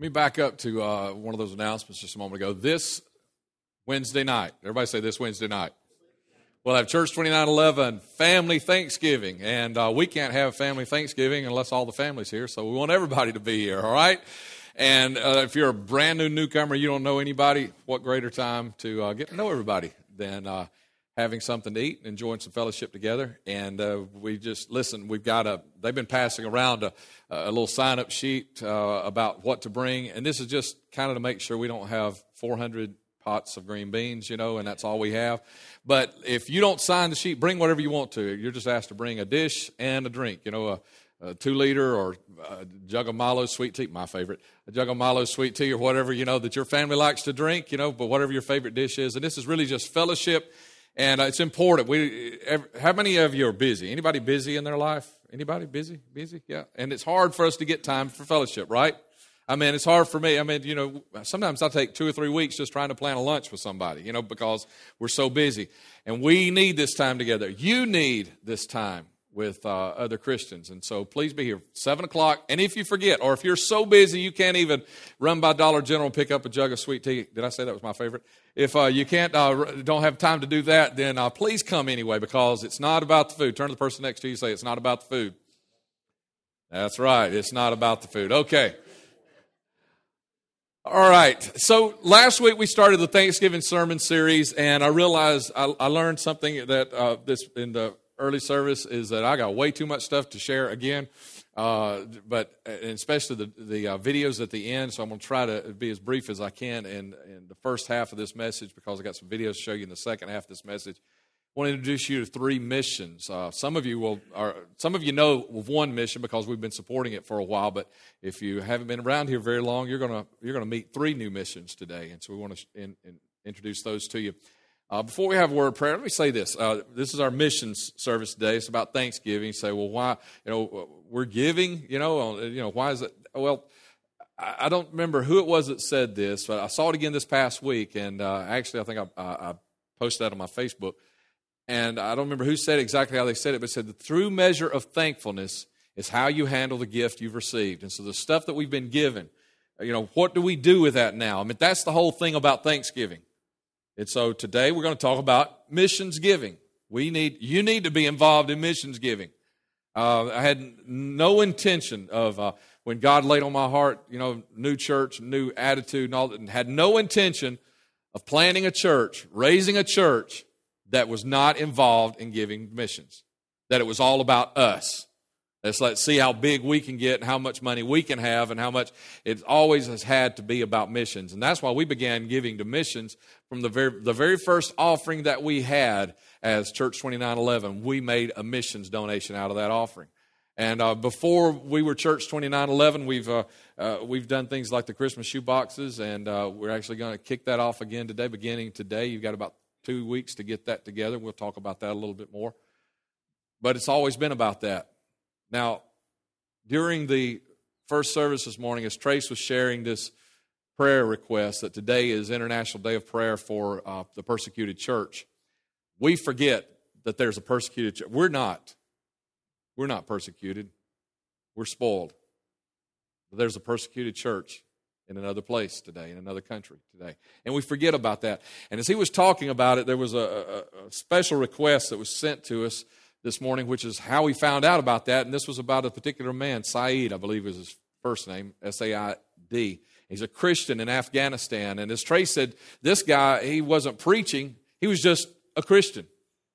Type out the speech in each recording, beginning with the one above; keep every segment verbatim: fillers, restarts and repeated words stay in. Let me back up to uh, one of those announcements just a moment ago. This Wednesday night, everybody say this Wednesday night, we'll have Church twenty-nine eleven Family Thanksgiving. And uh, we can't have Family Thanksgiving unless all the family's here, so we want everybody to be here, all right? And uh, if you're a brand new newcomer, you don't know anybody, what greater time to uh, get to know everybody than uh, having something to eat and enjoying some fellowship together. And uh, we just, listen, we've got a, they've been passing around a, a little sign-up sheet uh, about what to bring. And this is just kind of to make sure we don't have four hundred pots of green beans, you know, and that's all we have. But if you don't sign the sheet, bring whatever you want to. You're just asked to bring a dish and a drink, you know, a a two-liter or a jug of Milo sweet tea, my favorite, a jug of Milo sweet tea or whatever, you know, that your family likes to drink, you know, but whatever your favorite dish is. And this is really just fellowship, and it's important. We, every, how many of you are busy? Anybody busy in their life? Anybody busy? Busy? Yeah. And it's hard for us to get time for fellowship, right? I mean, it's hard for me. I mean, you know, sometimes I take two or three weeks just trying to plan a lunch with somebody, you know, because we're so busy. And we need this time together. You need this time with uh, other Christians. And so please be here, seven o'clock. And if you forget, or if you're so busy you can't even run by Dollar General and pick up a jug of sweet tea. Did I say that was my favorite? If uh, you can't, uh, don't have time to do that, then uh, please come anyway, because it's not about the food. Turn to the person next to you and say, it's not about the food. That's right, it's not about the food. Okay. All right, so last week we started the Thanksgiving sermon series, and I realized I, I learned something that uh, this in the early service is that I got way too much stuff to share again, uh, but and especially the, the uh, videos at the end, so I'm going to try to be as brief as I can in, in the first half of this message, because I got some videos to show you in the second half of this message. I want to introduce you to three missions. Uh, some of you will, or some of you know of one mission because we've been supporting it for a while, but if you haven't been around here very long, you're going to you're going to meet three new missions today, and so we want to in, in, introduce those to you. Uh, before we have a word of prayer, let me say this. Uh, this is our missions service today. It's about Thanksgiving. You say, well, why, you know, we're giving, you know, you know, why is it? Well, I don't remember who it was that said this, but I saw it again this past week. And uh, actually, I think I, I posted that on my Facebook. And I don't remember who said exactly how they said it, but it said the true measure of thankfulness is how you handle the gift you've received. And so the stuff that we've been given, you know, what do we do with that now? I mean, that's the whole thing about Thanksgiving. And so today we're going to talk about missions giving. We need you need to be involved in missions giving. Uh, I had no intention of uh, when God laid on my heart, you know, new church, new attitude, and all that, and had no intention of planning a church, raising a church that was not involved in giving missions. That it was all about us. Let's let's see how big we can get and how much money we can have and how much it always has had to be about missions. And that's why we began giving to missions from the very, the very first offering that we had as Church twenty-nine eleven. We made a missions donation out of that offering. And uh, before we were Church twenty-nine eleven, we've uh, uh, we've done things like the Christmas shoe boxes, and uh, we're actually going to kick that off again today, beginning today. You've got about two weeks to get that together. We'll talk about that a little bit more. But it's always been about that. Now, during the first service this morning, as Trace was sharing this prayer request that today is International Day of Prayer for uh, the persecuted church, we forget that there's a persecuted church. We're not. We're not persecuted. We're spoiled. But there's a persecuted church in another place today, in another country today. And we forget about that. And as he was talking about it, there was a, a, a special request that was sent to us this morning, which is how we found out about that. And this was about a particular man, Said, I believe was his first name, S A I D. He's a Christian in Afghanistan. And as Trey said, this guy, he wasn't preaching. He was just a Christian.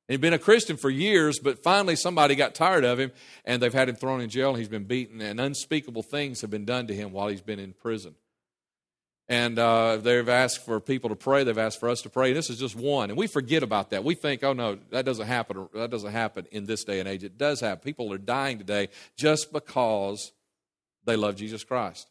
He'd been a Christian for years, but finally somebody got tired of him, and they've had him thrown in jail, and he's been beaten, and unspeakable things have been done to him while he's been in prison. And uh, they've asked for people to pray. They've asked for us to pray. This is just one. And we forget about that. We think, oh, no, that doesn't happen. Or, that doesn't happen in this day and age. It does happen. People are dying today just because they love Jesus Christ.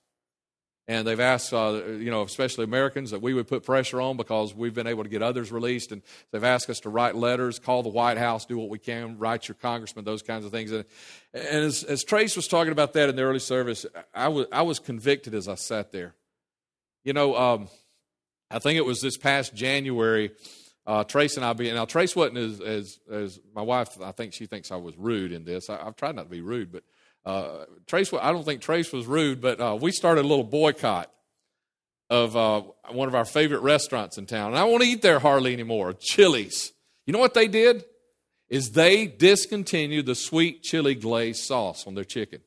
And they've asked, uh, you know, especially Americans, that we would put pressure on because we've been able to get others released. And they've asked us to write letters, call the White House, do what we can, write your congressman, those kinds of things. And, and as, as Trace was talking about that in the early service, I was, I was convicted as I sat there. You know, um, I think it was this past January, uh, Trace and I, be, now Trace wasn't as, as, as my wife, I think she thinks I was rude in this. I, I've tried not to be rude, but uh, Trace, I don't think Trace was rude, but uh, we started a little boycott of uh, one of our favorite restaurants in town. And I don't want to eat there hardly anymore, Chili's. You know what they did? Is they discontinued the sweet chili glaze sauce on their chicken.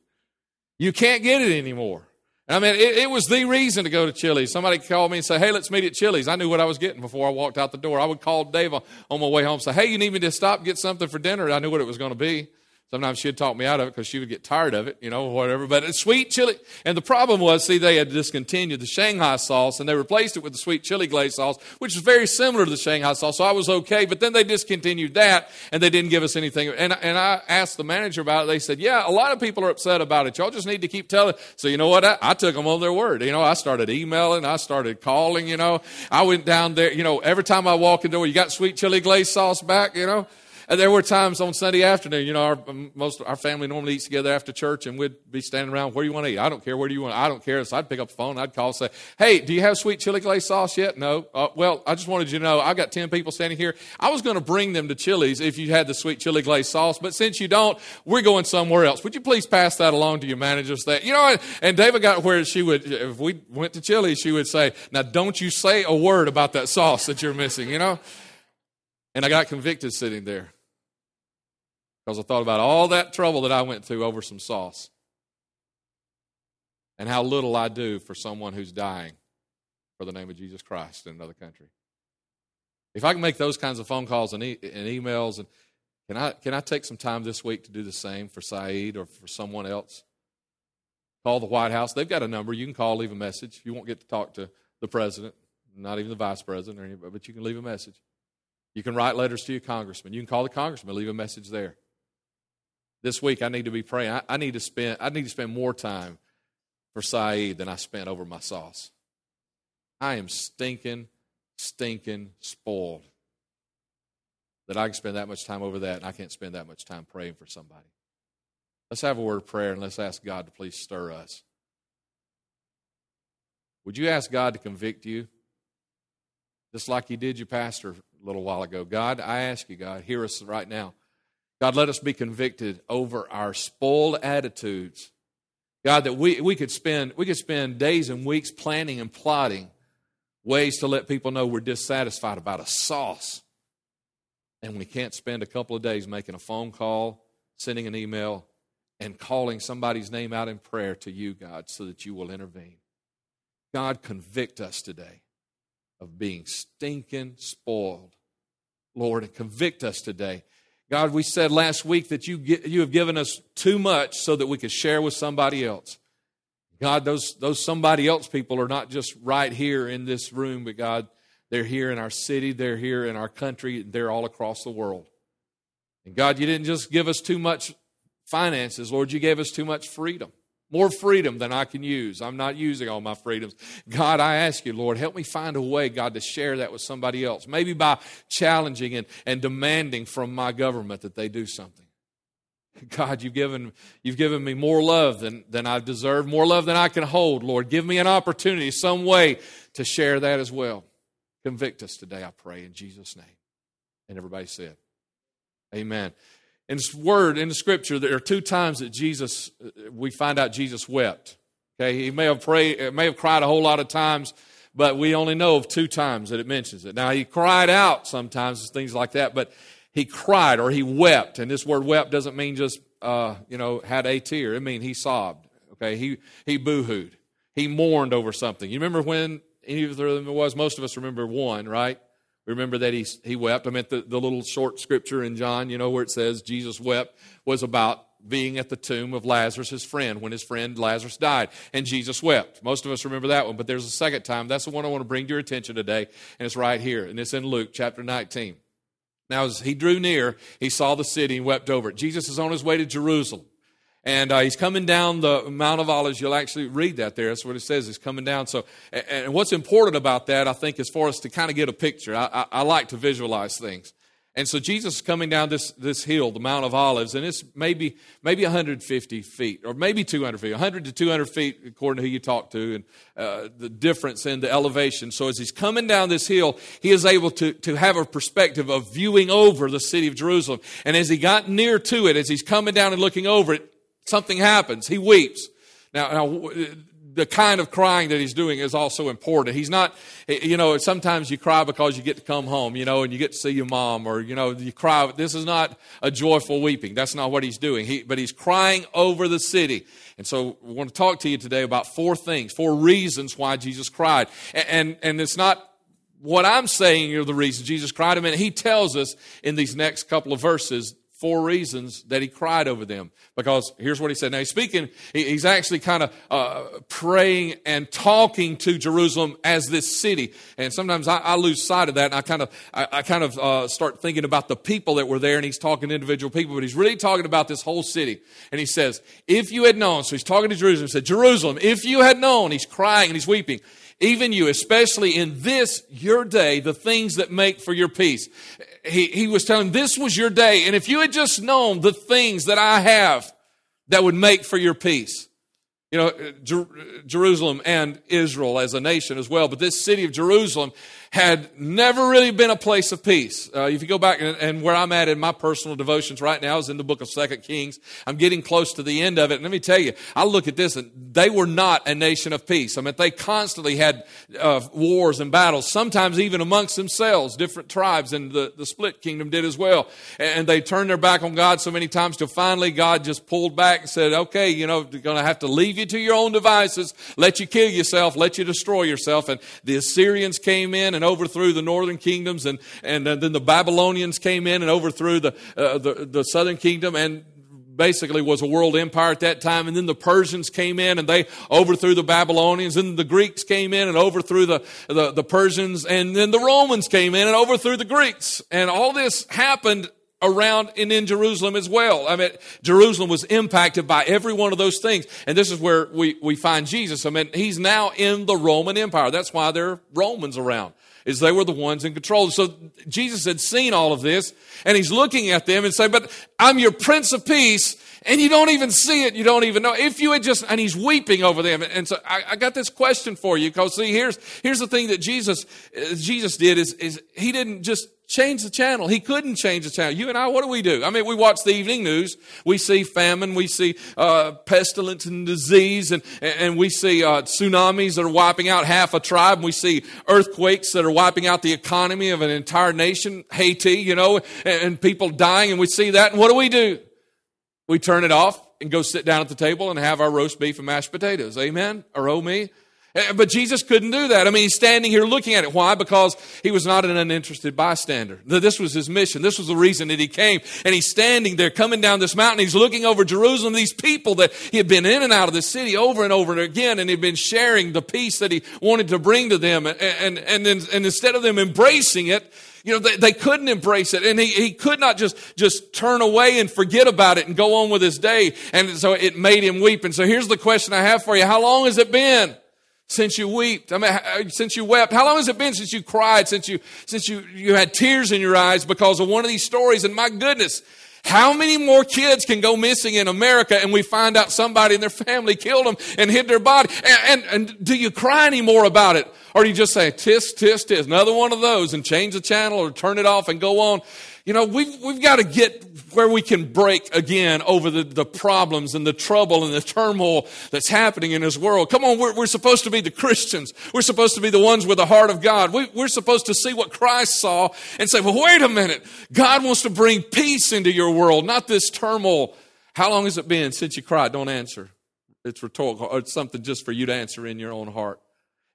You can't get it anymore. And I mean, it, it was the reason to go to Chili's. Somebody called me and said, hey, let's meet at Chili's. I knew what I was getting before I walked out the door. I would call Dave on my way home and say, hey, you need me to stop and get something for dinner? I knew what it was going to be. Sometimes she'd talk me out of it because she would get tired of it, you know, whatever. But it's sweet chili. And the problem was, see, they had discontinued the Shanghai sauce, and they replaced it with the sweet chili glaze sauce, which is very similar to the Shanghai sauce, so I was okay. But then they discontinued that, and they didn't give us anything. And, and I asked the manager about it. They said, yeah, a lot of people are upset about it. Y'all just need to keep telling. So you know what? I, I took them on their word. You know, I started emailing. I started calling, you know. I went down there. You know, every time I walk in the door, you got sweet chili glaze sauce back, you know. And there were times on Sunday afternoon, you know, our, most our family normally eats together after church, and we'd be standing around, where do you want to eat? I don't care. Where do you want to? I don't care. So I'd pick up the phone, I'd call and say, hey, do you have sweet chili glaze sauce yet? No. Uh, well, I just wanted you to know, I've got ten people standing here. I was going to bring them to Chili's if you had the sweet chili glaze sauce, but since you don't, we're going somewhere else. Would you please pass that along to your managers? That, you know, and David got where she would, if we went to Chili's, she would say, now don't you say a word about that sauce that you're missing, you know? And I got convicted sitting there. Because I thought about all that trouble that I went through over some sauce. And how little I do for someone who's dying for the name of Jesus Christ in another country. If I can make those kinds of phone calls and, e- and emails, and can I can I take some time this week to do the same for Saeed or for someone else? Call the White House. They've got a number. You can call, leave a message. You won't get to talk to the president, not even the vice president or anybody, but you can leave a message. You can write letters to your congressman. You can call the congressman, leave a message there. This week, I need to be praying. I, I need to spend. I need to spend more time for Saeed than I spent over my sauce. I am stinking, stinking spoiled that I can spend that much time over that, and I can't spend that much time praying for somebody. Let's have a word of prayer, and let's ask God to please stir us. Would you ask God to convict you, just like He did your pastor a little while ago? God, I ask you, God, hear us right now. God, let us be convicted over our spoiled attitudes. God, that we, we could spend we could spend days and weeks planning and plotting ways to let people know we're dissatisfied about a sauce. And we can't spend a couple of days making a phone call, sending an email, and calling somebody's name out in prayer to you, God, so that you will intervene. God, convict us today of being stinking spoiled. Lord, and convict us today. God, we said last week that you get, you have given us too much so that we could share with somebody else. God, those those somebody else people are not just right here in this room, but God, they're here in our city, they're here in our country, they're all across the world. And God, you didn't just give us too much finances, Lord, you gave us too much freedom. More freedom than I can use. I'm not using all my freedoms. God, I ask you, Lord, help me find a way, God, to share that with somebody else. Maybe by challenging and, and demanding from my government that they do something. God, you've given, you've given me more love than, than I deserve, more love than I can hold, Lord. Give me an opportunity, some way to share that as well. Convict us today, I pray, in Jesus' name. And everybody said, amen. In this word, in the scripture, there are two times that Jesus, we find out Jesus wept. Okay, he may have prayed, may have cried a whole lot of times, but we only know of two times that it mentions it. Now, he cried out sometimes, things like that, but he cried or he wept. And this word wept doesn't mean just, uh, you know, had a tear. It means he sobbed. Okay, he, he boo-hooed. He mourned over something. You remember when any of them it was? Most of us remember one, right? Remember that he he wept. I meant the, the little short scripture in John, you know, where it says Jesus wept was about being at the tomb of Lazarus, his friend, when his friend Lazarus died, and Jesus wept. Most of us remember that one, but there's a second time. That's the one I want to bring to your attention today, and it's right here, and it's in Luke chapter nineteen. Now, as he drew near, he saw the city and wept over it. Jesus is on his way to Jerusalem. And uh, he's coming down the Mount of Olives. You'll actually read that there. That's what it says. He's coming down. So, and, and what's important about that, I think, is for us to kind of get a picture. I, I, I like to visualize things. And so Jesus is coming down this, this hill, the Mount of Olives, and it's maybe maybe one hundred fifty feet, or maybe two hundred feet, one hundred to two hundred feet, according to who you talk to, and uh, the difference in the elevation. So as he's coming down this hill, he is able to, to have a perspective of viewing over the city of Jerusalem. And as he got near to it, as he's coming down and looking over it, something happens. He weeps. Now, now the kind of crying that he's doing is also important. He's not, you know, sometimes you cry because you get to come home, you know, and you get to see your mom, or, you know, you cry. This is not a joyful weeping. That's not what he's doing. He, but he's crying over the city. And so we want to talk to you today about four things, four reasons why Jesus cried. And, and, and it's not what I'm saying are the reasons Jesus cried. I mean, he tells us in these next couple of verses four reasons that he cried over them. Because here's what he said. Now, he's speaking, he's actually kind of uh, praying and talking to Jerusalem as this city. And sometimes I, I lose sight of that, and I kind of I, I kind of uh, start thinking about the people that were there, and he's talking to individual people, but he's really talking about this whole city. And he says, if you had known, so he's talking to Jerusalem, he said, Jerusalem, if you had known, he's crying and he's weeping, even you, especially in this, your day, the things that make for your peace. He, he was telling, this was your day. And if you had just known the things that I have that would make for your peace. You know, Jer- Jerusalem and Israel as a nation as well. But this city of Jerusalem had never really been a place of peace. Uh, if you go back, and, and where I'm at in my personal devotions right now is in the book of Second Kings. I'm getting close to the end of it. And let me tell you, I look at this, and they were not a nation of peace. I mean, they constantly had uh, wars and battles, sometimes even amongst themselves, different tribes, and the, the split kingdom did as well. And, and they turned their back on God so many times till finally God just pulled back and said, okay, you know, they're going to have to leave you to your own devices, let you kill yourself, let you destroy yourself. And the Assyrians came in and overthrew the northern kingdoms, and, and then the Babylonians came in and overthrew the, uh, the the southern kingdom, and basically was a world empire at that time. And then the Persians came in and they overthrew the Babylonians, and the Greeks came in and overthrew the, the, the Persians, and then the Romans came in and overthrew the Greeks. And all this happened around and in Jerusalem as well. I mean, Jerusalem was impacted by every one of those things. And this is where we, we find Jesus. I mean, he's now in the Roman Empire. That's why there are Romans around, is they were the ones in control. So Jesus had seen all of this, and he's looking at them and saying, but I'm your Prince of Peace, and you don't even see it, you don't even know. If you had just, and he's weeping over them. And so I, I got this question for you, because see, here's here's the thing that Jesus uh, Jesus did is, is he didn't just change the channel. He couldn't change the channel. You and I, what do we do? I mean, we watch the evening news. We see famine. We see uh, pestilence and disease. And, and we see uh, tsunamis that are wiping out half a tribe. And we see earthquakes that are wiping out the economy of an entire nation, Haiti, you know, and, and people dying. And we see that. And what do we do? We turn it off and go sit down at the table and have our roast beef and mashed potatoes. Amen? Or oh me? But Jesus couldn't do that. I mean, he's standing here looking at it. Why? Because he was not an uninterested bystander. This was his mission. This was the reason that he came. And he's standing there coming down this mountain. He's looking over Jerusalem, these people that he had been in and out of the city over and over and again. And he'd been sharing the peace that he wanted to bring to them. And, and, and, then, and instead of them embracing it, you know, they, they couldn't embrace it. And he, he could not just, just turn away and forget about it and go on with his day. And so it made him weep. And so here's the question I have for you. How long has it been since you wept? I mean, since you wept, how long has it been since you cried, since you, since you, you had tears in your eyes because of one of these stories? And my goodness, how many more kids can go missing in America and we find out somebody in their family killed them and hid their body? And, and, and do you cry anymore about it? Or do you just say, tis, tis, tis, another one of those, and change the channel or turn it off and go on? You know, we've, we've got to get where we can break again over the, the problems and the trouble and the turmoil that's happening in this world. Come on, we're, we're supposed to be the Christians. We're supposed to be the ones with the heart of God. We, we're supposed to see what Christ saw and say, well, wait a minute. God wants to bring peace into your world, not this turmoil. How long has it been since you cried? Don't answer. It's rhetorical. It's something just for you to answer in your own heart.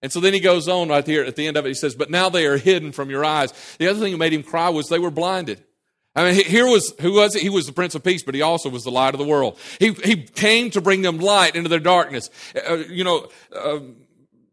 And so then he goes on right here at the end of it. He says, but now they are hidden from your eyes. The other thing that made him cry was they were blinded. I mean, here was, who was it? He was the Prince of Peace, but he also was the light of the world. He he came to bring them light into their darkness. Uh, you know, uh,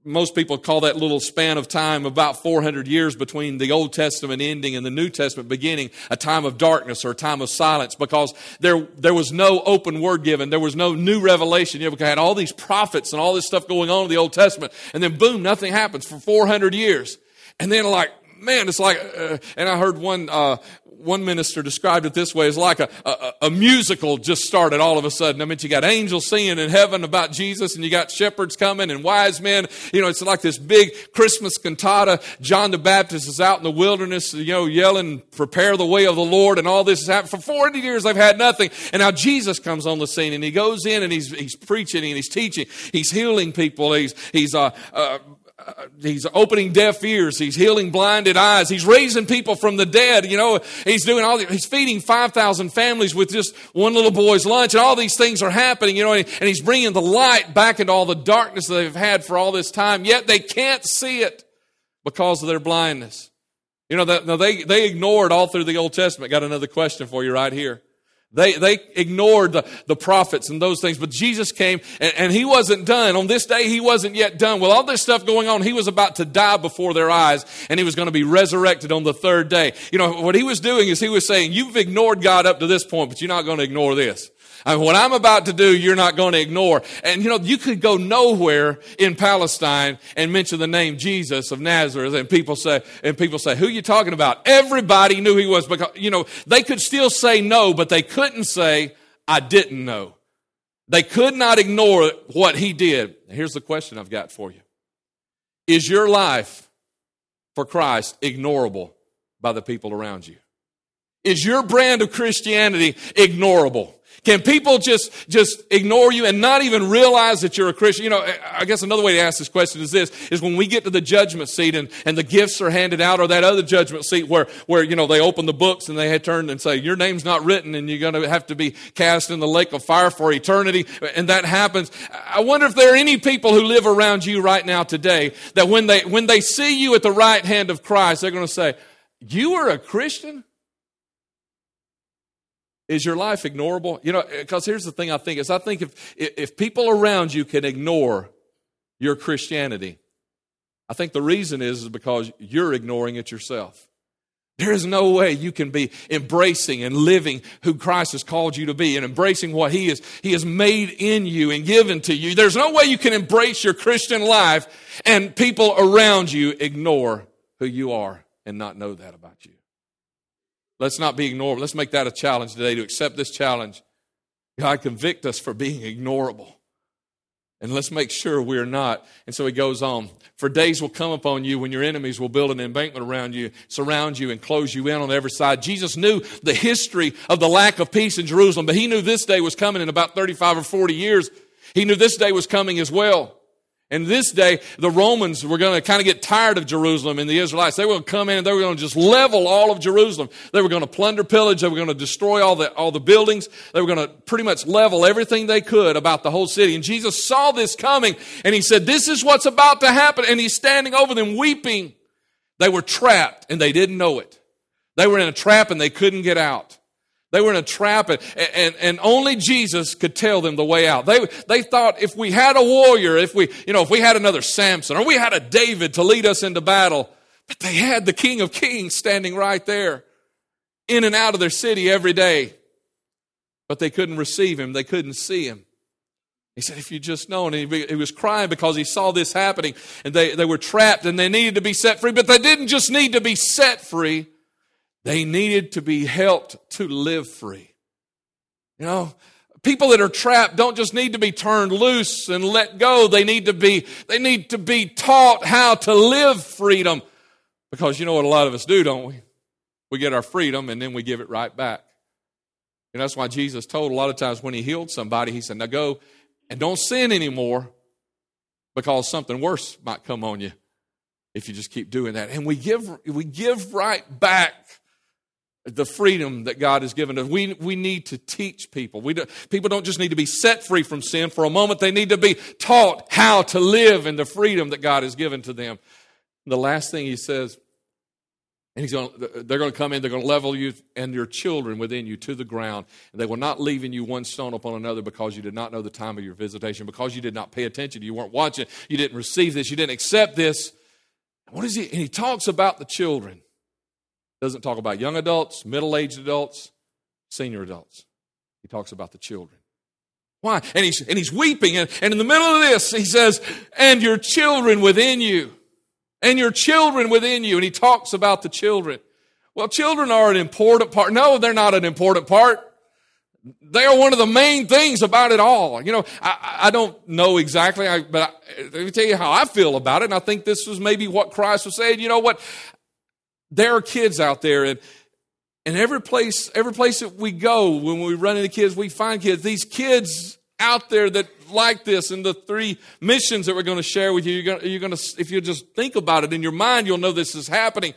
most people call that little span of time about four hundred years between the Old Testament ending and the New Testament beginning, a time of darkness or a time of silence, because there there was no open word given. There was no new revelation. You had all these prophets and all this stuff going on in the Old Testament, and then boom, nothing happens for four hundred years. And then like, man, it's like, uh, and I heard one, uh, one minister described it this way. It's like a, a, a musical just started all of a sudden. I mean, you got angels singing in heaven about Jesus, and you got shepherds coming and wise men. You know, it's like this big Christmas cantata. John the Baptist is out in the wilderness, you know, yelling, prepare the way of the Lord, and all this has happened. For forty years they've had nothing. And now Jesus comes on the scene, and he goes in, and he's he's preaching, and he's teaching. He's healing people. He's, he's uh, uh, Uh, he's opening deaf ears. He's healing blinded eyes. He's raising people from the dead. You know, he's doing all. The, he's feeding five thousand families with just one little boy's lunch, and all these things are happening. You know, and, and he's bringing the light back into all the darkness that they've had for all this time. Yet they can't see it because of their blindness. You know, that, no, they they ignored all through the Old Testament. Got another question for you right here. They they ignored the, the prophets and those things, but Jesus came, and, and he wasn't done. On this day, he wasn't yet done. With all this stuff going on, he was about to die before their eyes, and he was going to be resurrected on the third day. You know, what he was doing is he was saying, you've ignored God up to this point, but you're not going to ignore this. I mean, what I'm about to do, you're not going to ignore. And, you know, you could go nowhere in Palestine and mention the name Jesus of Nazareth, and people say, and people say, who are you talking about? Everybody knew he was, because, you know, they could still say no, but they couldn't say, I didn't know. They could not ignore what he did. Here's the question I've got for you. Is your life for Christ ignorable by the people around you? Is your brand of Christianity ignorable? Can people just, just ignore you and not even realize that you're a Christian? You know, I guess another way to ask this question is this, is when we get to the judgment seat and, and the gifts are handed out, or that other judgment seat where, where, you know, they open the books and they had turned and say, your name's not written and you're going to have to be cast in the lake of fire for eternity. And that happens. I wonder if there are any people who live around you right now today that when they, when they see you at the right hand of Christ, they're going to say, you are a Christian? Is your life ignorable? You know, because here's the thing I think is I think if if people around you can ignore your Christianity, I think the reason is, is because you're ignoring it yourself. There is no way you can be embracing and living who Christ has called you to be and embracing what He is, He has made in you and given to you. There's no way you can embrace your Christian life and people around you ignore who you are and not know that about you. Let's not be ignorable. Let's make that a challenge today, to accept this challenge. God, convict us for being ignorable. And let's make sure we're not. And so he goes on. For days will come upon you when your enemies will build an embankment around you, surround you, and close you in on every side. Jesus knew the history of the lack of peace in Jerusalem, but he knew this day was coming in about thirty-five or forty years. He knew this day was coming as well. And this day, the Romans were going to kind of get tired of Jerusalem and the Israelites. They were going to come in and they were going to just level all of Jerusalem. They were going to plunder, pillage. They were going to destroy all the, all the buildings. They were going to pretty much level everything they could about the whole city. And Jesus saw this coming and he said, this is what's about to happen. And he's standing over them weeping. They were trapped and they didn't know it. They were in a trap and they couldn't get out. They were in a trap, and, and, and only Jesus could tell them the way out. They, they thought if we had a warrior, if we, you know, if we had another Samson, or we had a David to lead us into battle, but they had the King of Kings standing right there in and out of their city every day. But they couldn't receive him. They couldn't see him. He said, if you just known, and he, he was crying because he saw this happening, and they, they were trapped and they needed to be set free, but they didn't just need to be set free. They needed to be helped to live free. You know, people that are trapped don't just need to be turned loose and let go. They need to be, they need to be taught how to live freedom. Because you know what a lot of us do, don't we? We get our freedom and then we give it right back. And that's why Jesus told a lot of times when he healed somebody, he said, now go and don't sin anymore because something worse might come on you if you just keep doing that. And we give, we give right back the freedom that God has given us. We, we need to teach people. We do, people don't just need to be set free from sin for a moment. They need to be taught how to live in the freedom that God has given to them. The last thing he says, and he's gonna, they're going to come in, they're going to level you and your children within you to the ground. And they will not leave in you one stone upon another because you did not know the time of your visitation, because you did not pay attention, you weren't watching, you didn't receive this, you didn't accept this. What is he? And he talks about the children. Doesn't talk about young adults, middle-aged adults, senior adults. He talks about the children. Why? And he's, and he's weeping. And, and in the middle of this, he says, and your children within you. And your children within you. And he talks about the children. Well, children are an important part. No, they're not an important part. They are one of the main things about it all. You know, I, I don't know exactly, I, but I, let me tell you how I feel about it. And I think this was maybe what Christ was saying. You know what? There are kids out there, and and every place, every place that we go, when we run into kids, we find kids. These kids out there that like this, and the three missions that we're going to share with you, you're going, you're going to, if you just think about it in your mind, you'll know this is happening.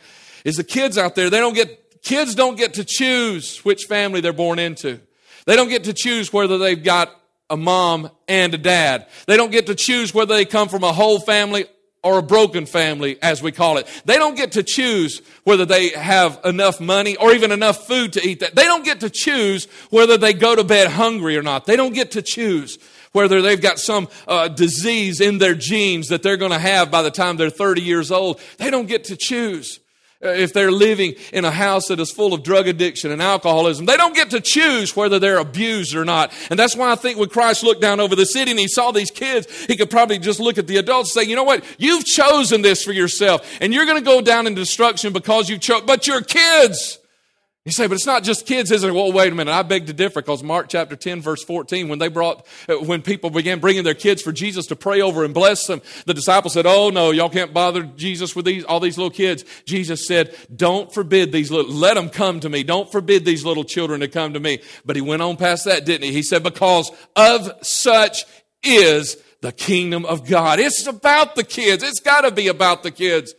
Is the kids out there? They don't get kids don't get to choose which family they're born into. They don't get to choose whether they've got a mom and a dad. They don't get to choose whether they come from a whole family or a broken family, as we call it. They don't get to choose whether they have enough money or even enough food to eat. That they don't get to choose whether they go to bed hungry or not. They don't get to choose whether they've got some uh, disease in their genes that they're going to have by the time they're thirty years old. They don't get to choose. If they're living in a house that is full of drug addiction and alcoholism, they don't get to choose whether they're abused or not. And that's why I think when Christ looked down over the city and he saw these kids, he could probably just look at the adults and say, you know what? You've chosen this for yourself, and you're going to go down in destruction because you've chosen, but your kids. You say, but it's not just kids, is it? Well, wait a minute. I beg to differ, because Mark chapter ten, verse fourteen, when they brought, when people began bringing their kids for Jesus to pray over and bless them, the disciples said, oh no, y'all can't bother Jesus with these, all these little kids. Jesus said, don't forbid these little, let them come to me. Don't forbid these little children to come to me. But he went on past that, didn't he? He said, because of such is the kingdom of God. It's about the kids. It's got to be about the kids.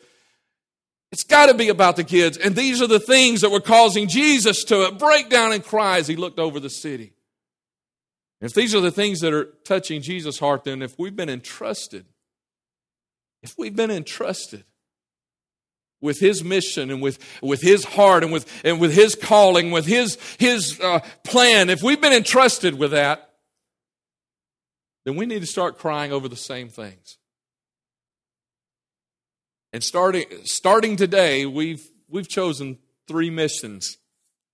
It's got to be about the kids. And these are the things that were causing Jesus to break down and cry as he looked over the city. If these are the things that are touching Jesus' heart, then if we've been entrusted, if we've been entrusted with his mission and with, with his heart and with, and with his calling, with his, his uh, plan, if we've been entrusted with that, then we need to start crying over the same things. And starting starting today, we've we've chosen three missions,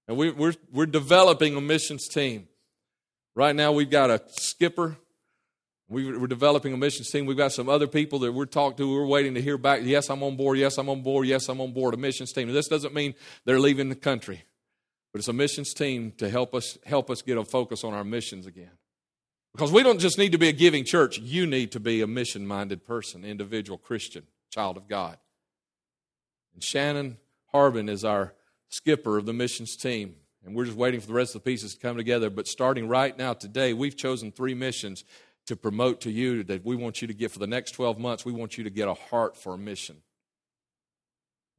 and we, we're we're developing a missions team. Right now, we've got a skipper. We, we're developing a missions team. We've got some other people that we're talking to. We're waiting to hear back. Yes, I'm on board. Yes, I'm on board. Yes, I'm on board. A missions team. And this doesn't mean they're leaving the country, but it's a missions team to help us help us get a focus on our missions again. Because we don't just need to be a giving church. You need to be a mission-minded person, individual Christian. Child of God. And Shannon Harbin is our skipper of the missions team, and we're just waiting for the rest of the pieces to come together. But starting right now today, we've chosen three missions to promote to you that we want you to get for the next twelve months. We want you to get a heart for a mission.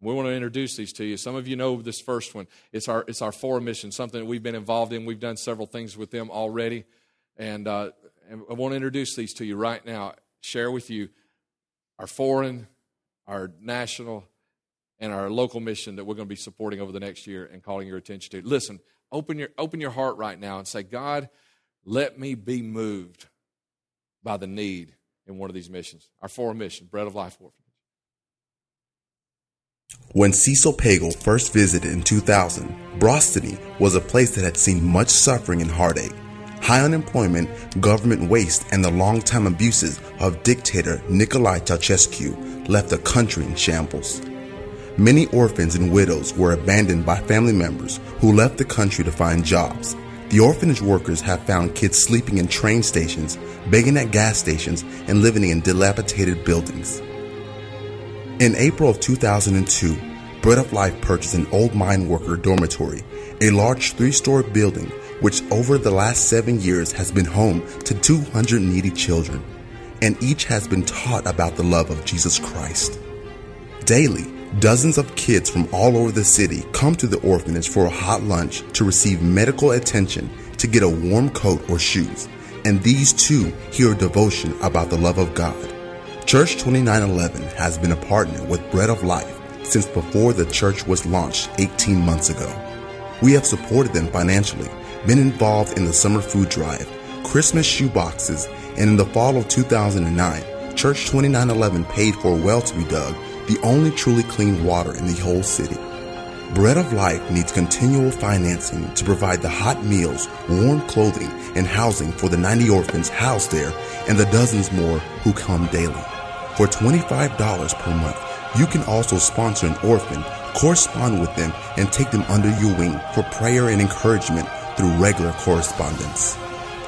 We want to introduce these to you. Some of you know this first one. It's our it's our four mission, something that we've been involved in. We've done several things with them already, and, uh, and I want to introduce these to you right now. Share with you our foreign, our national, and our local mission that we're going to be supporting over the next year and calling your attention to. Listen, open your open your heart right now and say, God, let me be moved by the need in one of these missions. Our foreign mission, Bread of Life Orphanage. When Cecil Pagel first visited in two thousand, Broșteni was a place that had seen much suffering and heartache. High unemployment, government waste, and the long-time abuses of dictator Nicolae Ceausescu left the country in shambles. Many orphans and widows were abandoned by family members who left the country to find jobs. The orphanage workers have found kids sleeping in train stations, begging at gas stations, and living in dilapidated buildings. In April of two thousand two, Bread of Life purchased an old mine worker dormitory, a large three-story building which over the last seven years has been home to two hundred needy children, and each has been taught about the love of Jesus Christ. Daily, dozens of kids from all over the city come to the orphanage for a hot lunch, to receive medical attention, to get a warm coat or shoes, and these too hear a devotion about the love of God. Church twenty-nine eleven has been a partner with Bread of Life since before the church was launched eighteen months ago. We have supported them financially, been involved in the summer food drive, Christmas shoe boxes, and in the fall of two thousand nine, Church twenty-nine eleven paid for a well to be dug, the only truly clean water in the whole city. Bread of Life needs continual financing to provide the hot meals, warm clothing, and housing for the ninety orphans housed there and the dozens more who come daily. For twenty-five dollars per month, you can also sponsor an orphan Correspond with them and take them under your wing for prayer and encouragement through regular correspondence.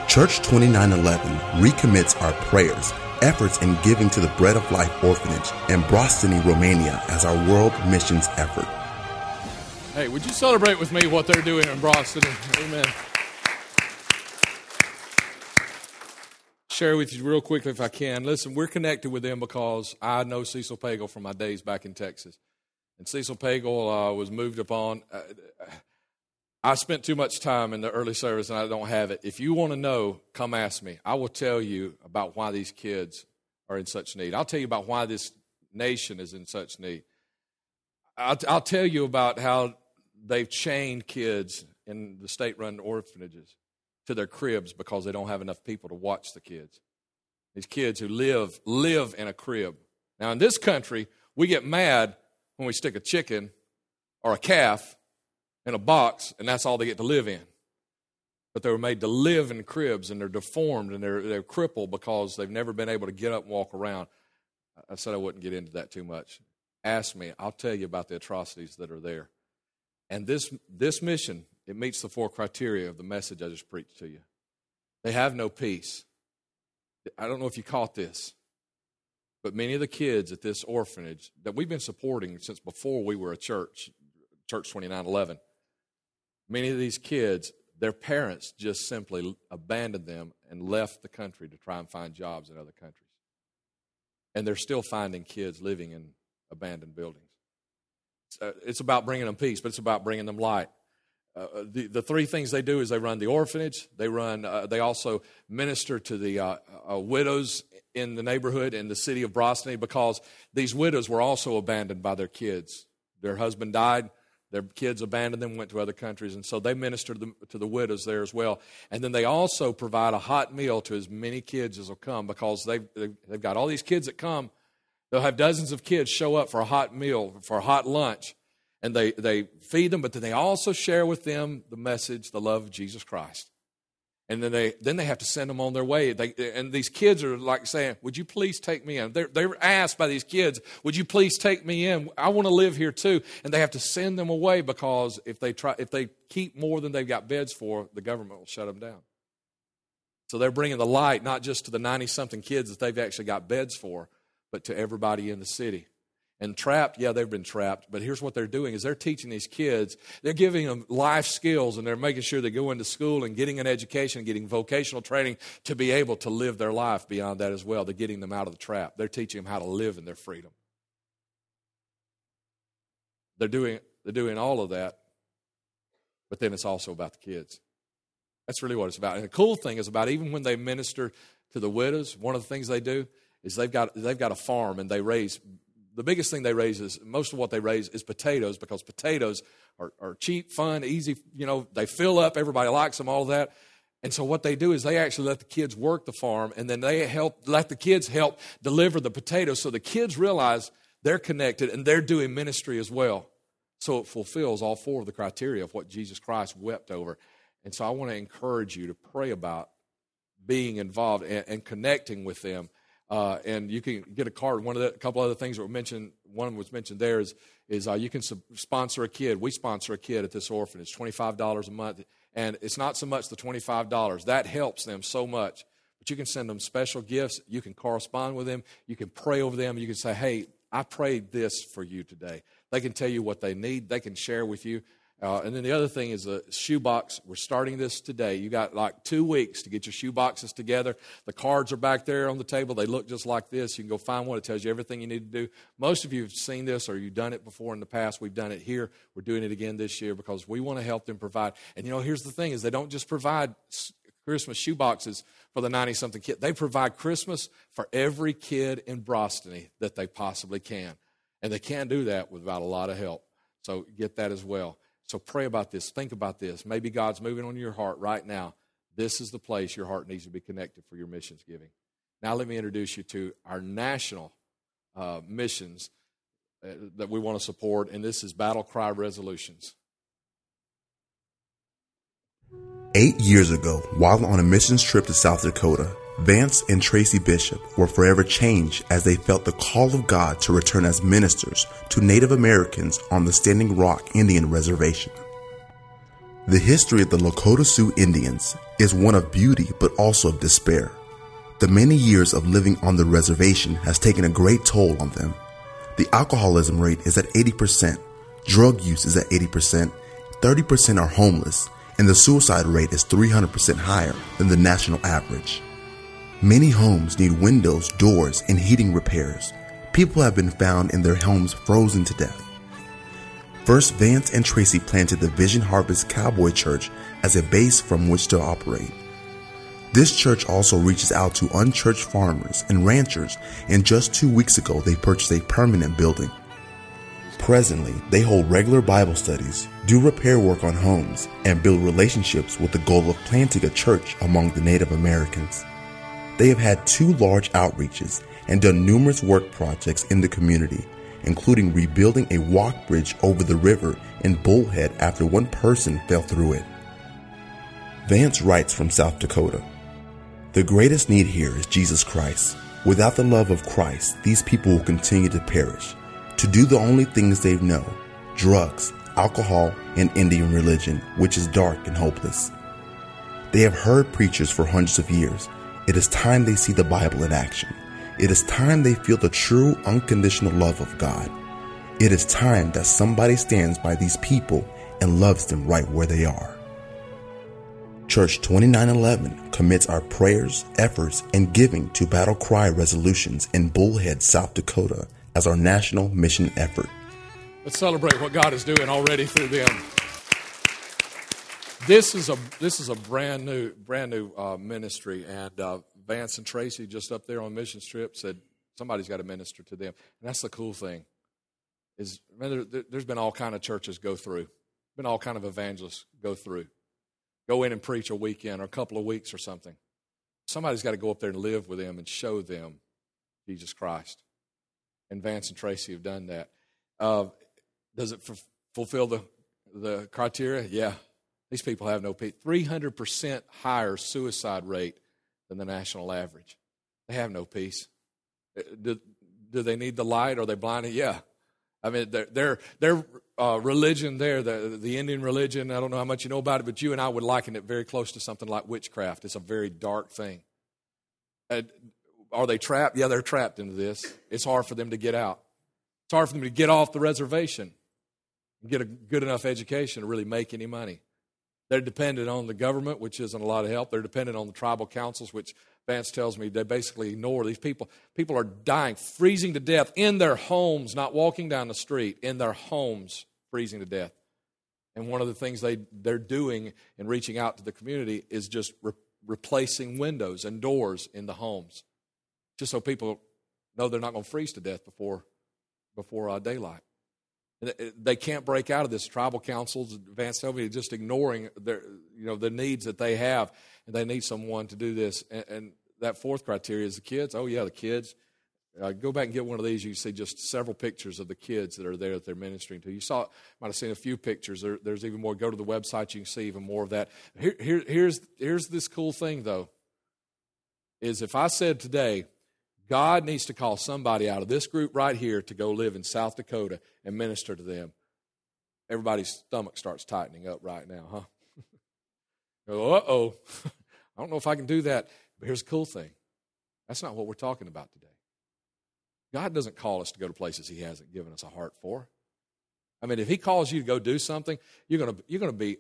Church twenty-nine eleven recommits our prayers, efforts, and giving to the Bread of Life Orphanage in Broșteni, Romania as our world missions effort. Hey, would you celebrate with me what they're doing in Broșteni? Amen. Share with you real quickly if I can. Listen, we're connected with them because I know Cecil Pagel from my days back in Texas. And Cecil Pagel uh, was moved upon. Uh, I spent too much time in the early service, and I don't have it. If you want to know, come ask me. I will tell you about why these kids are in such need. I'll tell you about why this nation is in such need. I'll, I'll tell you about how they've chained kids in the state-run orphanages to their cribs because they don't have enough people to watch the kids. These kids who live live in a crib. Now, in this country, we get mad when we stick a chicken or a calf in a box, and that's all they get to live in. But they were made to live in cribs, and they're deformed, and they're, they're crippled because they've never been able to get up and walk around. I said I wouldn't get into that too much. Ask me. I'll tell you about the atrocities that are there. And this this mission, it meets the four criteria of the message I just preached to you. They have no peace. I don't know if you caught this, but many of the kids at this orphanage that we've been supporting since before we were a church, Church twenty-nine eleven, many of these kids, their parents just simply abandoned them and left the country to try and find jobs in other countries. And they're still finding kids living in abandoned buildings. It's about bringing them peace, but it's about bringing them light. Uh, the, the three things they do is they run the orphanage, they run, uh, they also minister to the uh, uh, widows in the neighborhood in the city of Broșteni, because these widows were also abandoned by their kids. Their husband died, their kids abandoned them, went to other countries, and so they minister to the, to the widows there as well. And then they also provide a hot meal to as many kids as will come, because they've, they've got all these kids that come. They'll have dozens of kids show up for a hot meal, for a hot lunch, and they, they feed them, but then they also share with them the message, the love of Jesus Christ. And then they then they have to send them on their way. They, and these kids are like saying, would you please take me in? They're, they're asked by these kids, would you please take me in? I want to live here too. And they have to send them away because if they try, if they keep more than they've got beds for, the government will shut them down. So they're bringing the light not just to the ninety-something kids that they've actually got beds for, but to everybody in the city. And trapped, yeah, they've been trapped, but here's what they're doing is they're teaching these kids, they're giving them life skills, and they're making sure they go into school and getting an education, getting vocational training to be able to live their life beyond that as well. They're getting them out of the trap. They're teaching them how to live in their freedom. They're doing, they're doing all of that, but then it's also about the kids. That's really what it's about. And the cool thing is about even when they minister to the widows, one of the things they do is they've got they've got a farm, and they raise... The biggest thing they raise is, most of what they raise is potatoes, because potatoes are, are cheap, fun, easy, you know, they fill up, everybody likes them, all of that. And so what they do is they actually let the kids work the farm, and then they help let the kids help deliver the potatoes, so the kids realize they're connected and they're doing ministry as well. So it fulfills all four of the criteria of what Jesus Christ wept over. And so I want to encourage you to pray about being involved and, and connecting with them. Uh, and you can get a card. One of the, a couple other things that were mentioned, one was mentioned there is, is uh, you can sub- sponsor a kid. We sponsor a kid at this orphanage, twenty-five dollars a month. And it's not so much the twenty-five dollars. That helps them so much. But you can send them special gifts. You can correspond with them. You can pray over them. You can say, hey, I prayed this for you today. They can tell you what they need. They can share with you. Uh, and then the other thing is the shoebox. We're starting this today. You got like two weeks to get your shoeboxes together. The cards are back there on the table. They look just like this. You can go find one. It tells you everything you need to do. Most of you have seen this, or you've done it before in the past. We've done it here. We're doing it again this year because we want to help them provide. And, you know, here's the thing is they don't just provide Christmas shoeboxes for the ninety-something kid. They provide Christmas for every kid in Broșteni that they possibly can. And they can't do that without a lot of help. So get that as well. So pray about this. Think about this. Maybe God's moving on your heart right now. This is the place your heart needs to be connected for your missions giving. Now let me introduce you to our national uh, missions uh, that we want to support, and this is Battle Cry Resolutions. Eight years ago, while on a missions trip to South Dakota, Vance and Tracy Bishop were forever changed as they felt the call of God to return as ministers to Native Americans on the Standing Rock Indian Reservation. The history of the Lakota Sioux Indians is one of beauty but also of despair. The many years of living on the reservation has taken a great toll on them. The alcoholism rate is at eighty percent, drug use is at eighty percent, thirty percent are homeless, and the suicide rate is three hundred percent higher than the national average. Many homes need windows, doors, and heating repairs. People have been found in their homes frozen to death. First, Vance and Tracy planted the Vision Harvest Cowboy Church as a base from which to operate. This church also reaches out to unchurched farmers and ranchers, and just two weeks ago they purchased a permanent building. Presently, they hold regular Bible studies, do repair work on homes, and build relationships with the goal of planting a church among the Native Americans. They have had two large outreaches and done numerous work projects in the community, including rebuilding a walk bridge over the river in Bullhead after one person fell through it. Vance writes from South Dakota, "The greatest need here is Jesus Christ. Without the love of Christ, these people will continue to perish, to do the only things they know, drugs, alcohol, and Indian religion, which is dark and hopeless. They have heard preachers for hundreds of years. It is time they see the Bible in action. It is time they feel the true unconditional love of God. It is time that somebody stands by these people and loves them right where they are." Church twenty-nine eleven commits our prayers, efforts, and giving to Battle Cry Resolutions in Bullhead, South Dakota as our national mission effort. Let's celebrate what God is doing already through them. This is a this is a brand new brand new uh, ministry, and uh, Vance and Tracy just up there on mission trip said somebody's got to minister to them, and that's the cool thing. Is man, there, there's been all kind of churches go through, been all kind of evangelists go through, go in and preach a weekend or a couple of weeks or something. Somebody's got to go up there and live with them and show them Jesus Christ, and Vance and Tracy have done that. Uh, does it f- fulfill the the criteria? Yeah. These people have no peace. three hundred percent higher suicide rate than the national average. They have no peace. Do, do they need the light? Are they blinded? Yeah. I mean, their their their uh, religion there, the, the Indian religion, I don't know how much you know about it, but you and I would liken it very close to something like witchcraft. It's a very dark thing. Uh, are they trapped? Yeah, they're trapped into this. It's hard for them to get out. It's hard for them to get off the reservation and get a good enough education to really make any money. They're dependent on the government, which isn't a lot of help. They're dependent on the tribal councils, which Vance tells me they basically ignore these people. People are dying, freezing to death in their homes, not walking down the street, in their homes, freezing to death. And one of the things they, they're doing in reaching out to the community is just re- replacing windows and doors in the homes, just so people know they're not going to freeze to death before, before uh, daylight. They can't break out of this. Tribal councils, Vance told me, just ignoring their, you know, the needs that they have, and they need someone to do this. And, and that fourth criteria is the kids. Oh yeah, the kids. Uh, go back and get one of these. You can see just several pictures of the kids that are there that they're ministering to. You saw, might have seen a few pictures. There, there's even more. Go to the website. You can see even more of that. Here, here, here's here's this cool thing though. Is if I said today, God needs to call somebody out of this group right here to go live in South Dakota and minister to them, everybody's stomach starts tightening up right now, huh? Go, uh-oh, I don't know if I can do that. But here's the cool thing. That's not what we're talking about today. God doesn't call us to go to places he hasn't given us a heart for. I mean, if he calls you to go do something, you're gonna you're gonna be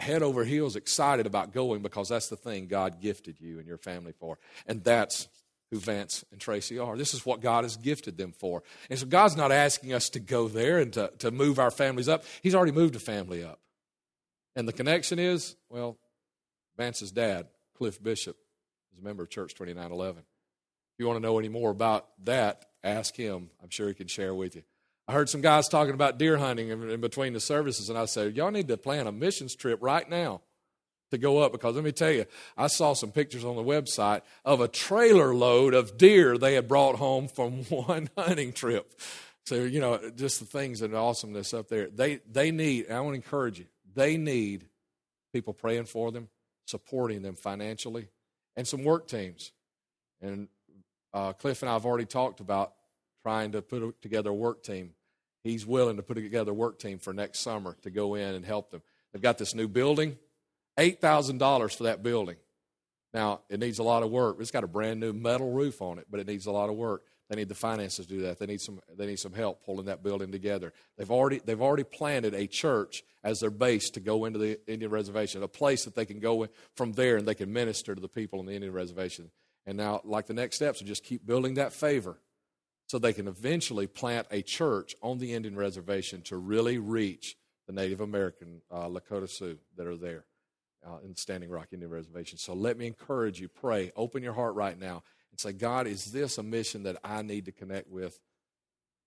head over heels excited about going, because that's the thing God gifted you and your family for. And that's who Vance and Tracy are. This is what God has gifted them for. And so God's not asking us to go there and to, to move our families up. He's already moved a family up. And the connection is, well, Vance's dad, Cliff Bishop, is a member of Church twenty-nine eleven. If you want to know any more about that, ask him. I'm sure he can share with you. I heard some guys talking about deer hunting in, in between the services, and I said, y'all need to plan a missions trip right now to go up, because let me tell you, I saw some pictures on the website of a trailer load of deer they had brought home from one hunting trip. So, you know, just the things and the awesomeness up there. They they need, and I want to encourage you, they need people praying for them, supporting them financially, and some work teams. And uh, Cliff and I have already talked about trying to put together a work team. He's willing to put together a work team for next summer to go in and help them. They've got this new building, eight thousand dollars for that building. Now, it needs a lot of work. It's got a brand-new metal roof on it, but it needs a lot of work. They need the finances to do that. They need some They need some help pulling that building together. They've already they've already planted a church as their base to go into the Indian reservation, a place that they can go in from there and they can minister to the people in the Indian reservation. And now, like the next steps, are just keep building that favor so they can eventually plant a church on the Indian reservation to really reach the Native American uh, Lakota Sioux that are there uh, in the Standing Rock Indian Reservation. So let me encourage you, pray, open your heart right now, and say, God, is this a mission that I need to connect with?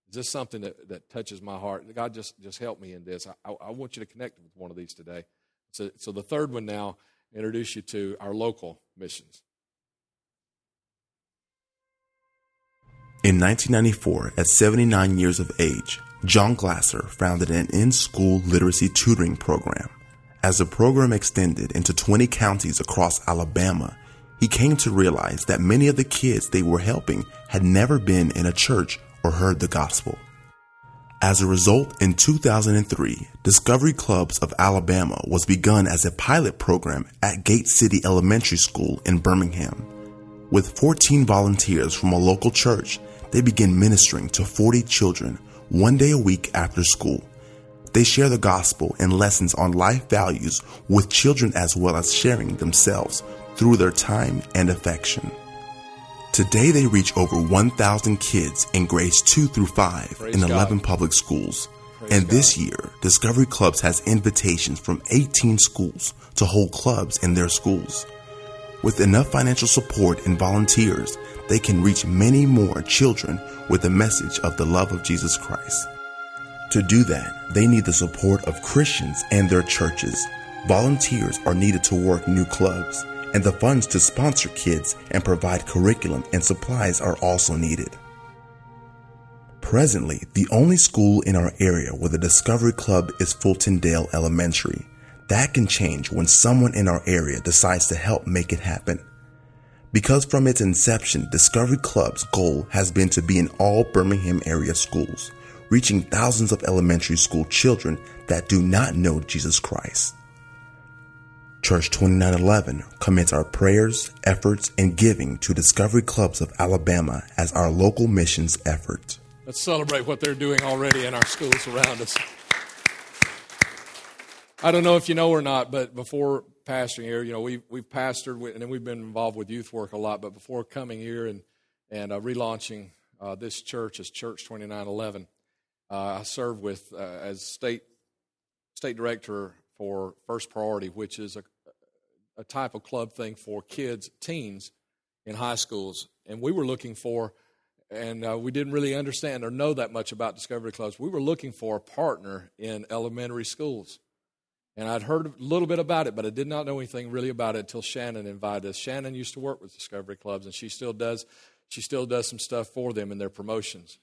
Is this something that, that touches my heart? God, just, just help me in this. I, I, I want you to connect with one of these today. So, so the third one now, introduce you to our local missions. In nineteen ninety-four, at seventy-nine years of age, John Glasser founded an in-school literacy tutoring program. As the program extended into twenty counties across Alabama, he came to realize that many of the kids they were helping had never been in a church or heard the gospel. As a result, in two thousand three, Discovery Clubs of Alabama was begun as a pilot program at Gate City Elementary School in Birmingham. With fourteen volunteers from a local church, they begin ministering to forty children one day a week after school. They share the gospel and lessons on life values with children as well as sharing themselves through their time and affection. Today they reach over one thousand kids in grades two through five Praise in eleven God. Public schools. Praise and God. This year, Discovery Clubs has invitations from eighteen schools to hold clubs in their schools. With enough financial support and volunteers, they can reach many more children with the message of the love of Jesus Christ. To do that, they need the support of Christians and their churches. Volunteers are needed to work new clubs, and the funds to sponsor kids and provide curriculum and supplies are also needed. Presently, the only school in our area with a Discovery Club is Fultondale Elementary. That can change when someone in our area decides to help make it happen. Because from its inception, Discovery Club's goal has been to be in all Birmingham area schools, reaching thousands of elementary school children that do not know Jesus Christ. Church twenty-nine eleven commits our prayers, efforts, and giving to Discovery Clubs of Alabama as our local missions effort. Let's celebrate what they're doing already in our schools around us. I don't know if you know or not, but before pastoring here, you know, we've, we've pastored and then we've been involved with youth work a lot. But before coming here and, and uh, relaunching uh, this church as Church twenty-nine eleven, uh, I served with uh, as state state director for First Priority, which is a, a type of club thing for kids, teens in high schools. And we were looking for, and uh, we didn't really understand or know that much about Discovery Clubs, we were looking for a partner in elementary schools. And I'd heard a little bit about it, but I did not know anything really about it until Shannon invited us. Shannon used to work with Discovery Clubs, and she still does She still does some stuff for them in their promotions.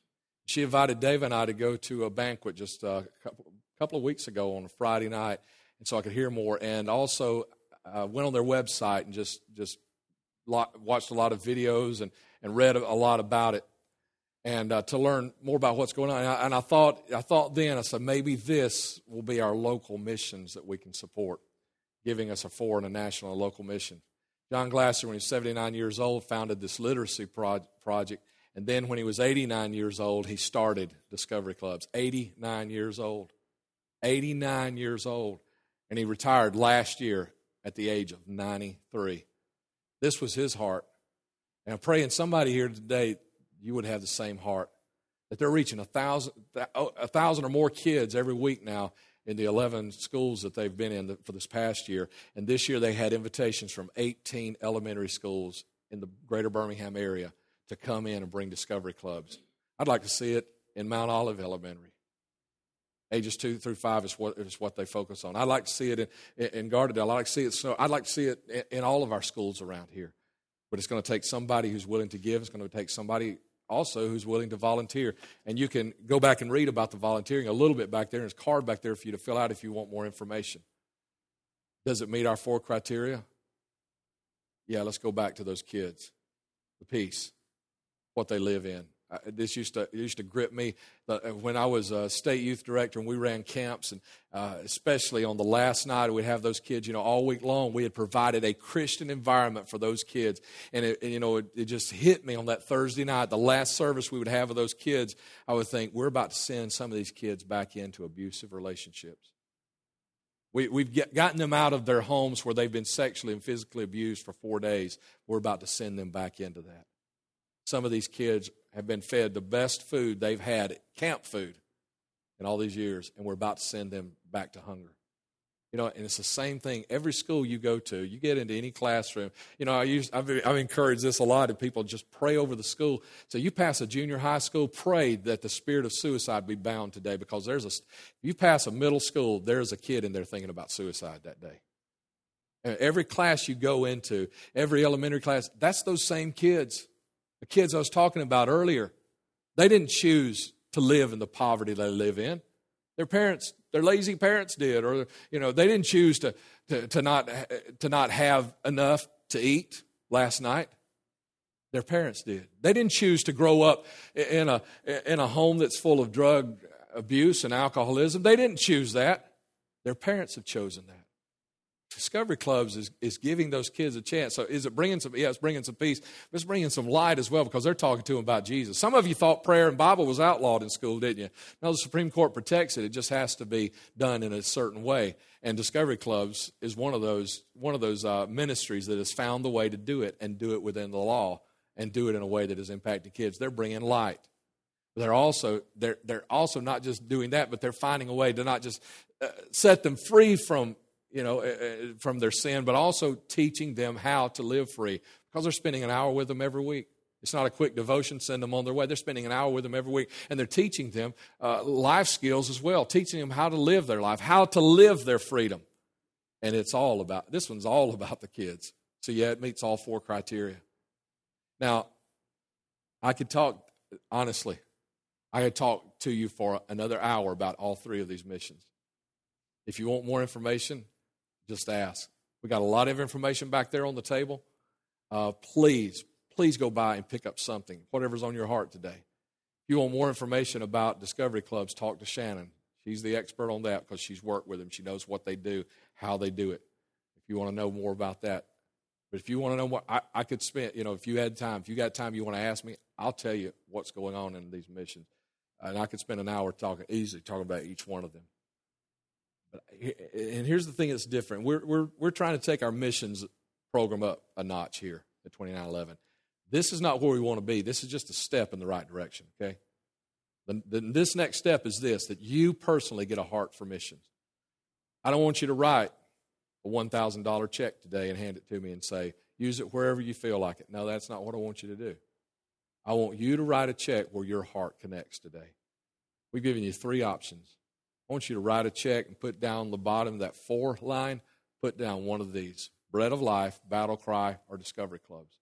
She invited Dave and I to go to a banquet just a couple of weeks ago on a Friday night, and so I could hear more. And also uh, went on their website and just just lot, watched a lot of videos and, and read a lot about it, and uh, to learn more about what's going on. And I, and I thought I thought then, I said, maybe this will be our local missions that we can support, giving us a foreign, a national, a local mission. John Glasser, when he was seventy-nine years old, founded this literacy pro- project. And then when he was eighty-nine years old, he started Discovery Clubs. eighty-nine years old. eighty-nine years old. And he retired last year at the age of ninety-three. This was his heart. And I'm praying somebody here today, you would have the same heart, that they're reaching a thousand, a thousand or more kids every week now in the eleven schools that they've been in for this past year. And this year they had invitations from eighteen elementary schools in the greater Birmingham area to come in and bring Discovery Clubs. I'd like to see it in Mount Olive Elementary. Ages two through five is what is what they focus on. I'd like to see it in, in Gardendale. I'd like to see it snow. I'd like to see it in, in all of our schools around here. But it's going to take somebody who's willing to give. It's going to take somebody also who's willing to volunteer. And you can go back and read about the volunteering a little bit back there. There's a card back there for you to fill out if you want more information. Does it meet our four criteria? yeah, let's go back to those kids, the peace, what they live in. I, this used to it used to grip me when I was a state youth director and we ran camps, and uh, especially on the last night we'd have those kids. You know, all week long we had provided a Christian environment for those kids, and it, and, you know, it, it just hit me on that Thursday night. The last service we would have of those kids, I would think, we're about to send some of these kids back into abusive relationships. We, we've get, gotten them out of their homes where they've been sexually and physically abused for four days. We're about to send them back into that. Some of these kids have been fed the best food they've had, camp food, in all these years, and we're about to send them back to hunger. You know, and it's the same thing. Every school you go to, you get into any classroom. You know, I use, I've, I've encouraged this a lot, and people just pray over the school. So you pass a junior high school, pray that the spirit of suicide be bound today, because there's a, if you pass a middle school, there's a kid in there thinking about suicide that day. And every class you go into, every elementary class, that's those same kids. The kids I was talking about earlier, they didn't choose to live in the poverty they live in. Their parents, their lazy parents did, or, you know, they didn't choose to, to, to not to not have enough to eat last night. Their parents did. They didn't choose to grow up in a in a home that's full of drug abuse and alcoholism. They didn't choose that. Their parents have chosen that. Discovery Clubs is, is giving those kids a chance. So is it bringing some, yeah, it's bringing some peace. But it's bringing some light as well, because they're talking to them about Jesus. Some of you thought prayer and Bible was outlawed in school, didn't you? No, the Supreme Court protects it. It just has to be done in a certain way. And Discovery Clubs is one of those, one of those uh, ministries that has found the way to do it, and do it within the law, and do it in a way that is impacting kids. They're bringing light. They're also they're they're also not just doing that, but they're finding a way to not just uh, set them free from, you know, from their sin, but also teaching them how to live free, because they're spending an hour with them every week. It's not a quick devotion, send them on their way. They're spending an hour with them every week, and they're teaching them uh, life skills as well, teaching them how to live their life, how to live their freedom. And it's all about, this one's all about the kids. So yeah, it meets all four criteria. Now, I could talk, honestly, I could talk to you for another hour about all three of these missions. If you want more information, just ask. We got a lot of information back there on the table. Uh, please, please go by and pick up something, whatever's on your heart today. If you want more information about Discovery Clubs, talk to Shannon. She's the expert on that, because she's worked with them. She knows what they do, how they do it, if you want to know more about that. But if you want to know what I, I could spend, you know, if you had time, if you got time you want to ask me, I'll tell you what's going on in these missions. And I could spend an hour talking, easily talking about each one of them. And here's the thing that's different. We're we're we're trying to take our missions program up a notch here at twenty-nine eleven. This is not where we want to be. This is just a step in the right direction, okay? The, the, this next step is this, that you personally get a heart for missions. I don't want you to write a one thousand dollars check today and hand it to me and say, use it wherever you feel like it. No, that's not what I want you to do. I want you to write a check where your heart connects today. We've given you three options. I want you to write a check and put down the bottom of that four line, put down one of these, Bread of Life, Battle Cry, or Discovery Clubs.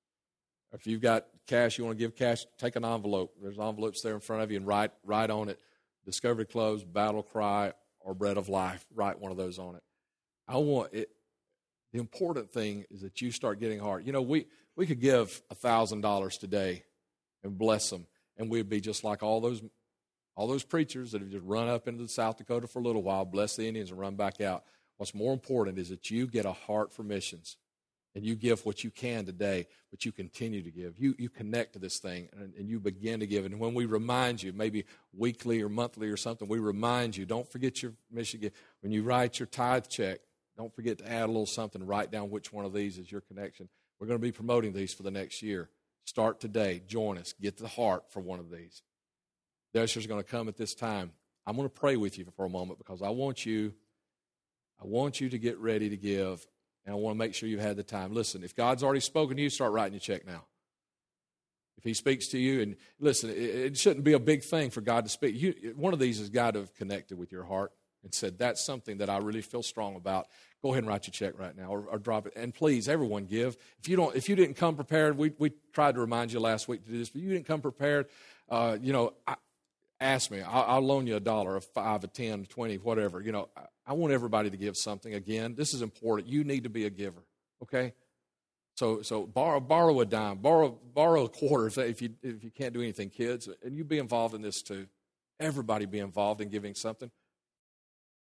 If you've got cash, you want to give cash, take an envelope. There's envelopes there in front of you, and write, write on it, Discovery Clubs, Battle Cry, or Bread of Life. Write one of those on it. I want it. The important thing is that you start getting hard. You know, we, we could give one thousand dollars today and bless them, and we'd be just like all those All those preachers that have just run up into South Dakota for a little while, bless the Indians, and run back out. What's more important is that you get a heart for missions, and you give what you can today, but you continue to give. You you connect to this thing, and, and you begin to give. And when we remind you, maybe weekly or monthly or something, we remind you, don't forget your mission. When you write your tithe check, don't forget to add a little something. Write down which one of these is your connection. We're going to be promoting these for the next year. Start today. Join us. Get the heart for one of these. The usher's going to come at this time. I'm going to pray with you for a moment, because I want you, I want you to get ready to give, and I want to make sure you've had the time. Listen, if God's already spoken to you, start writing your check now. If He speaks to you, and listen, it, it shouldn't be a big thing for God to speak. You, one of these has got to have connected with your heart and said, that's something that I really feel strong about. Go ahead and write your check right now, or, or drop it. And please, everyone, give. If you don't, if you didn't come prepared, we we tried to remind you last week to do this, but you didn't come prepared. Uh, you know. I, Ask me. I'll, I'll loan you a dollar, a five, a ten, twenty, whatever. You know, I, I want everybody to give something. Again, this is important. You need to be a giver, okay? So so borrow borrow a dime, borrow borrow a quarter if you if you can't do anything, kids, and you be involved in this too. Everybody be involved in giving something.